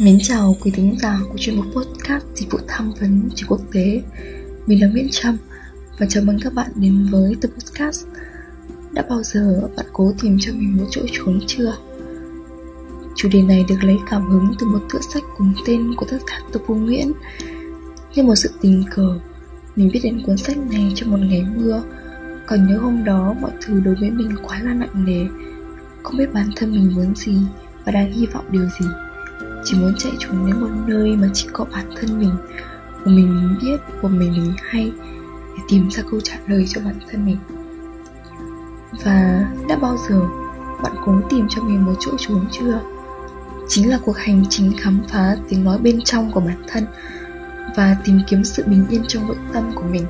Mến chào quý thính giả của chuyên mục podcast dịch vụ tham vấn trường quốc tế. Mình là Nguyễn Trâm và chào mừng các bạn đến với tập podcast. Đã bao giờ bạn cố tìm cho mình một chỗ trốn chưa? Chủ đề này được lấy cảm hứng từ một tựa sách cùng tên của tác giả Tô Vô Nguyễn. Như một sự tình cờ, mình biết đến cuốn sách này trong một ngày mưa. Còn nhớ hôm đó mọi thứ đối với mình quá là nặng nề, không biết bản thân mình muốn gì và đang hy vọng điều gì. Chỉ muốn chạy trốn đến một nơi mà chỉ có bản thân mình, của mình muốn biết, của mình mới hay, để tìm ra câu trả lời cho bản thân mình. Và đã bao giờ bạn cố tìm cho mình một chỗ trốn chưa? Chính là cuộc hành trình khám phá tiếng nói bên trong của bản thân và tìm kiếm sự bình yên trong nội tâm của mình.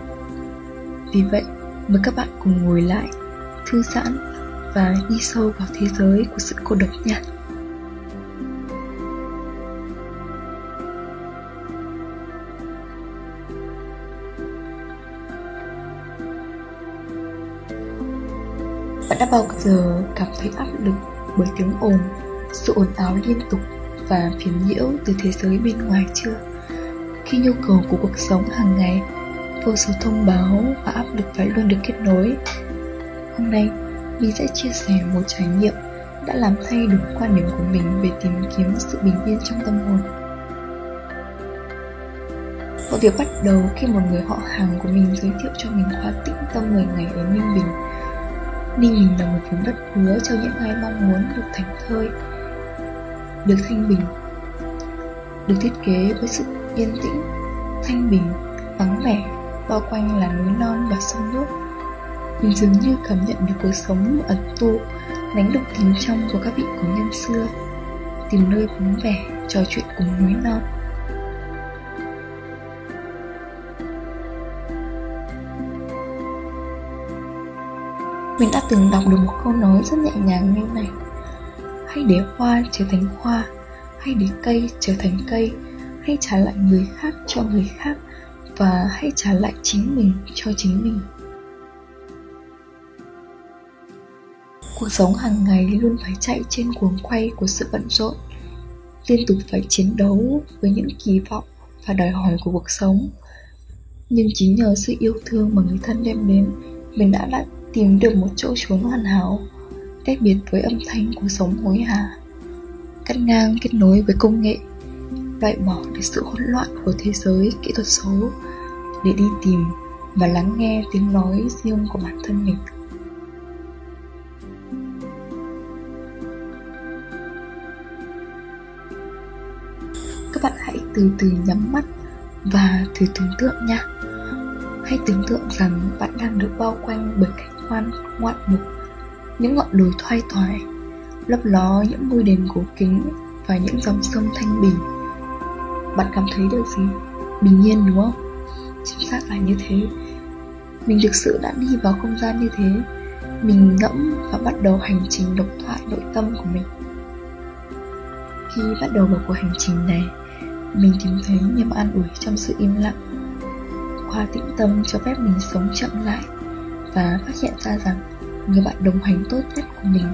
Vì vậy, mời các bạn cùng ngồi lại, thư giãn và đi sâu vào thế giới của sự cô độc nha. Bạn đã bao giờ cảm thấy áp lực bởi tiếng ồn, sự ồn ào liên tục và phiền nhiễu từ thế giới bên ngoài chưa? Khi nhu cầu của cuộc sống hàng ngày, vô số thông báo và áp lực phải luôn được kết nối. Hôm nay, mình sẽ chia sẻ một trải nghiệm đã làm thay đổi quan điểm của mình về tìm kiếm sự bình yên trong tâm hồn. Mọi việc bắt đầu khi một người họ hàng của mình giới thiệu cho mình khóa tĩnh tâm 10 ngày ở Ninh Bình. Ninh Bình là một vùng đất hứa cho những ai mong muốn được thảnh thơi, được thanh bình, được thiết kế với sự yên tĩnh, thanh bình, vắng vẻ, bao quanh là núi non và sông nước. Mình dường như cảm nhận được cuộc sống ẩn tu, đánh động tìm trong của các vị cổ nhân xưa, tìm nơi vắng vẻ, trò chuyện cùng núi non. Mình đã từng đọc được một câu nói rất nhẹ nhàng như này: hãy để hoa trở thành hoa, hãy để cây trở thành cây, hãy trả lại người khác cho người khác, và hãy trả lại chính mình cho chính mình. Cuộc sống hàng ngày luôn phải chạy trên cuồng quay của sự bận rộn, liên tục phải chiến đấu với những kỳ vọng và đòi hỏi của cuộc sống. Nhưng chính nhờ sự yêu thương mà người thân đem đến, mình đã lại tìm được một chỗ trốn hoàn hảo, cách biệt với âm thanh của sống hối hả, cắt ngang kết nối với công nghệ, loại bỏ được sự hỗn loạn của thế giới kỹ thuật số để đi tìm và lắng nghe tiếng nói riêng của bản thân mình. Các bạn hãy từ từ nhắm mắt và thử tưởng tượng nha. Hãy tưởng tượng rằng bạn đang được bao quanh bởi cảnh ngoạn mục, những ngọn đồi thoai thoải, lấp ló những ngôi đền cổ kính và những dòng sông thanh bình. Bạn cảm thấy điều gì? Bình yên đúng không? Chính xác là như thế. Mình thực sự đã đi vào không gian như thế. Mình ngẫm và bắt đầu hành trình độc thoại nội tâm của mình. Khi bắt đầu vào cuộc hành trình này, mình tìm thấy niềm an ủi trong sự im lặng. Khóa tĩnh tâm cho phép mình sống chậm lại và phát hiện ra rằng người bạn đồng hành tốt nhất của mình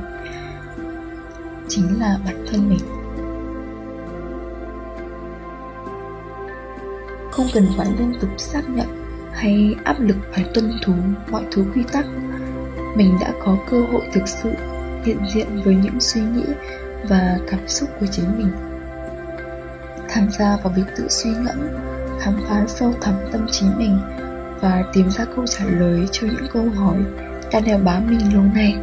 chính là bản thân mình. Không cần phải liên tục xác nhận hay áp lực phải tuân thủ mọi thứ quy tắc. Mình đã có cơ hội thực sự hiện diện với những suy nghĩ và cảm xúc của chính mình. Tham gia vào việc tự suy ngẫm, khám phá sâu thẳm tâm trí mình và tìm ra câu trả lời cho những câu hỏi đã đeo bám mình lâu nay.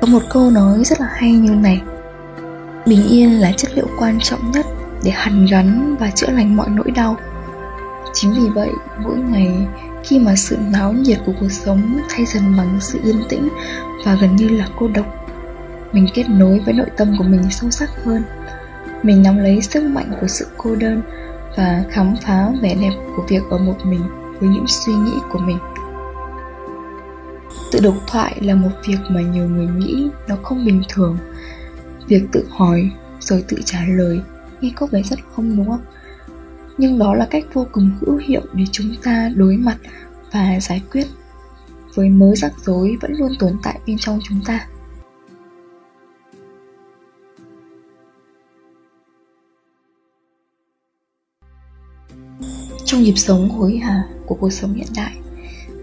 Có một câu nói rất là hay như này: bình yên là chất liệu quan trọng nhất để hàn gắn và chữa lành mọi nỗi đau. Chính vì vậy, mỗi ngày khi mà sự náo nhiệt của cuộc sống thay dần bằng sự yên tĩnh và gần như là cô độc, mình kết nối với nội tâm của mình sâu sắc hơn. Mình nắm lấy sức mạnh của sự cô đơn và khám phá vẻ đẹp của việc ở một mình với những suy nghĩ của mình. Tự độc thoại là một việc mà nhiều người nghĩ nó không bình thường. Việc tự hỏi rồi tự trả lời nghe có vẻ rất không đúng không? Nhưng đó là cách vô cùng hữu hiệu để chúng ta đối mặt và giải quyết với mớ rắc rối vẫn luôn tồn tại bên trong chúng ta. Trong nhịp sống hối hả của cuộc sống hiện đại,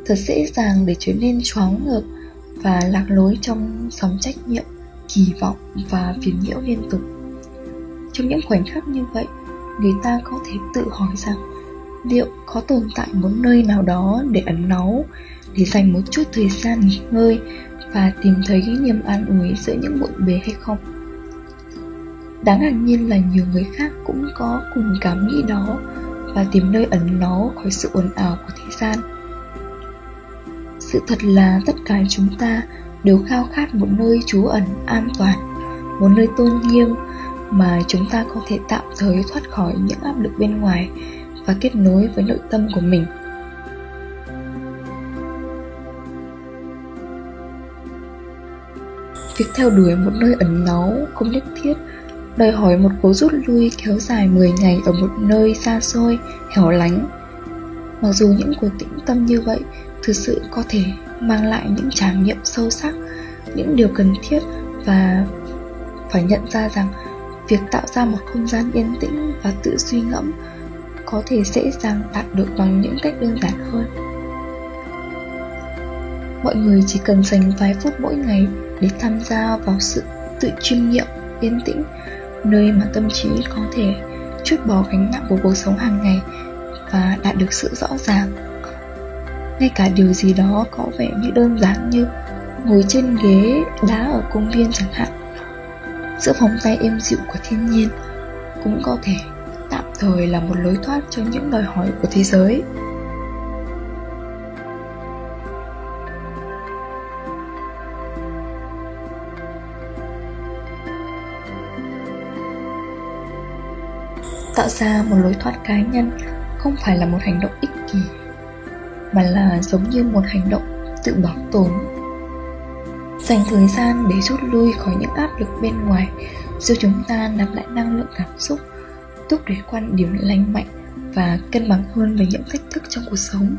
thật dễ dàng để trở nên choáng ngợp và lạc lối trong sóng trách nhiệm, kỳ vọng và phiền nhiễu liên tục. Trong những khoảnh khắc như vậy, người ta có thể tự hỏi rằng liệu có tồn tại một nơi nào đó để ẩn náu, để dành một chút thời gian nghỉ ngơi và tìm thấy cái niềm an ủi giữa những bộn bề hay không. Đáng ngạc nhiên là nhiều người khác cũng có cùng cảm nghĩ đó và tìm nơi ẩn náu khỏi sự ồn ào của thế gian. Sự thật là tất cả chúng ta đều khao khát một nơi trú ẩn an toàn, một nơi tôn nghiêm mà chúng ta có thể tạm thời thoát khỏi những áp lực bên ngoài và kết nối với nội tâm của mình. Việc theo đuổi một nơi ẩn náu không nhất thiết đòi hỏi một cuộc rút lui kéo dài 10 ngày ở một nơi xa xôi, hẻo lánh. Mặc dù những cuộc tĩnh tâm như vậy thực sự có thể mang lại những trải nghiệm sâu sắc, những điều cần thiết, và phải nhận ra rằng việc tạo ra một không gian yên tĩnh và tự suy ngẫm có thể dễ dàng đạt được bằng những cách đơn giản hơn. Mọi người chỉ cần dành vài phút mỗi ngày để tham gia vào sự tự chiêm nghiệm yên tĩnh, nơi mà tâm trí có thể trút bỏ gánh nặng của cuộc sống hàng ngày và đạt được sự rõ ràng. Ngay cả điều gì đó có vẻ như đơn giản như ngồi trên ghế đá ở công viên chẳng hạn, giữa vòng tay êm dịu của thiên nhiên cũng có thể tạm thời là một lối thoát cho những đòi hỏi của thế giới. Tạo ra một lối thoát cá nhân không phải là một hành động ích kỷ, mà là giống như một hành động tự bảo tồn. Dành thời gian để rút lui khỏi những áp lực bên ngoài giúp chúng ta nạp lại năng lượng cảm xúc, thúc đẩy quan điểm lành mạnh và cân bằng hơn với những thách thức trong cuộc sống.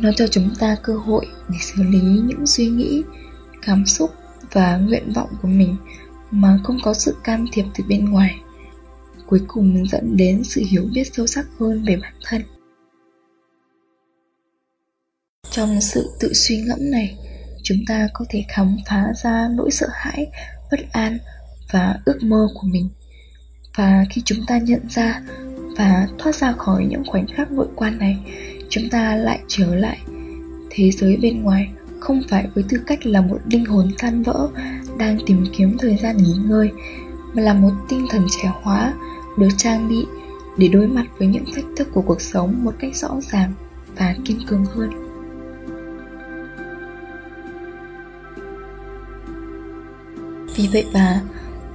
Nó cho chúng ta cơ hội để xử lý những suy nghĩ, cảm xúc và nguyện vọng của mình mà không có sự can thiệp từ bên ngoài, cuối cùng dẫn đến sự hiểu biết sâu sắc hơn về bản thân. Trong sự tự suy ngẫm này, chúng ta có thể khám phá ra nỗi sợ hãi, bất an và ước mơ của mình. Và khi chúng ta nhận ra và thoát ra khỏi những khoảnh khắc nội quan này, chúng ta lại trở lại thế giới bên ngoài, không phải với tư cách là một linh hồn tan vỡ đang tìm kiếm thời gian nghỉ ngơi, mà là một tinh thần trẻ hóa được trang bị để đối mặt với những thách thức của cuộc sống một cách rõ ràng và kiên cường hơn. Vì vậy mà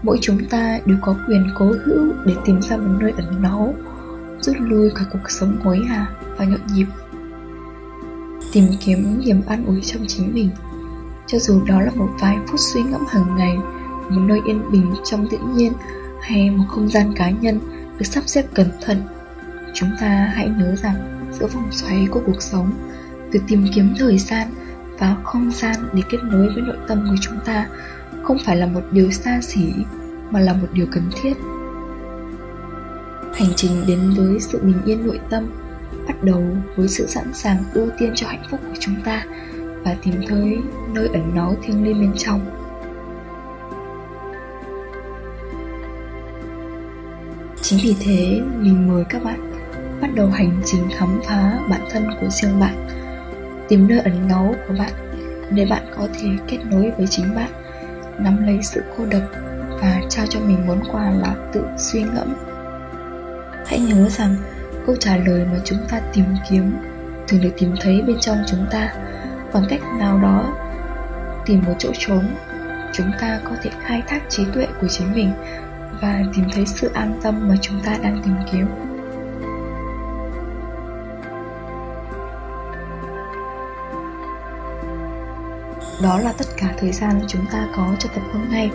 mỗi chúng ta đều có quyền cố hữu để tìm ra một nơi ẩn náu, rút lui khỏi cuộc sống hối hả và nhộn nhịp, tìm kiếm niềm an ủi trong chính mình, cho dù đó là một vài phút suy ngẫm hàng ngày, một nơi yên bình trong tự nhiên hay một không gian cá nhân được sắp xếp cẩn thận. Chúng ta hãy nhớ rằng giữa vòng xoáy của cuộc sống, việc tìm kiếm thời gian và không gian để kết nối với nội tâm của chúng ta không phải là một điều xa xỉ mà là một điều cần thiết. Hành trình đến với sự bình yên nội tâm bắt đầu với sự sẵn sàng ưu tiên cho hạnh phúc của chúng ta và tìm thấy nơi ẩn náu thiêng liêng bên trong. Chính vì thế, mình mời các bạn bắt đầu hành trình khám phá bản thân của riêng bạn, tìm nơi ẩn náu của bạn để bạn có thể kết nối với chính bạn, nắm lấy sự cô độc và trao cho mình món quà là tự suy ngẫm. Hãy nhớ rằng câu trả lời mà chúng ta tìm kiếm thường được tìm thấy bên trong chúng ta. Bằng cách nào đó tìm một chỗ trống, chúng ta có thể khai thác trí tuệ của chính mình và tìm thấy sự an tâm mà chúng ta đang tìm kiếm. Đó là tất cả thời gian chúng ta có cho tập hôm nay.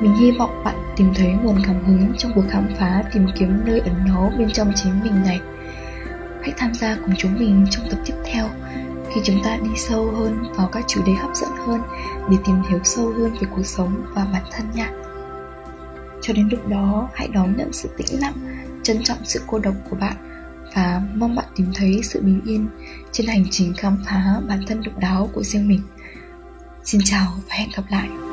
Mình hy vọng bạn tìm thấy nguồn cảm hứng trong cuộc khám phá tìm kiếm nơi ẩn náu bên trong chính mình này. Hãy tham gia cùng chúng mình trong tập tiếp theo, khi chúng ta đi sâu hơn vào các chủ đề hấp dẫn hơn để tìm hiểu sâu hơn về cuộc sống và bản thân nha. Cho đến lúc đó, hãy đón nhận sự tĩnh lặng, trân trọng sự cô độc của bạn và mong bạn tìm thấy sự bình yên trên hành trình khám phá bản thân độc đáo của riêng mình. Xin chào và hẹn gặp lại!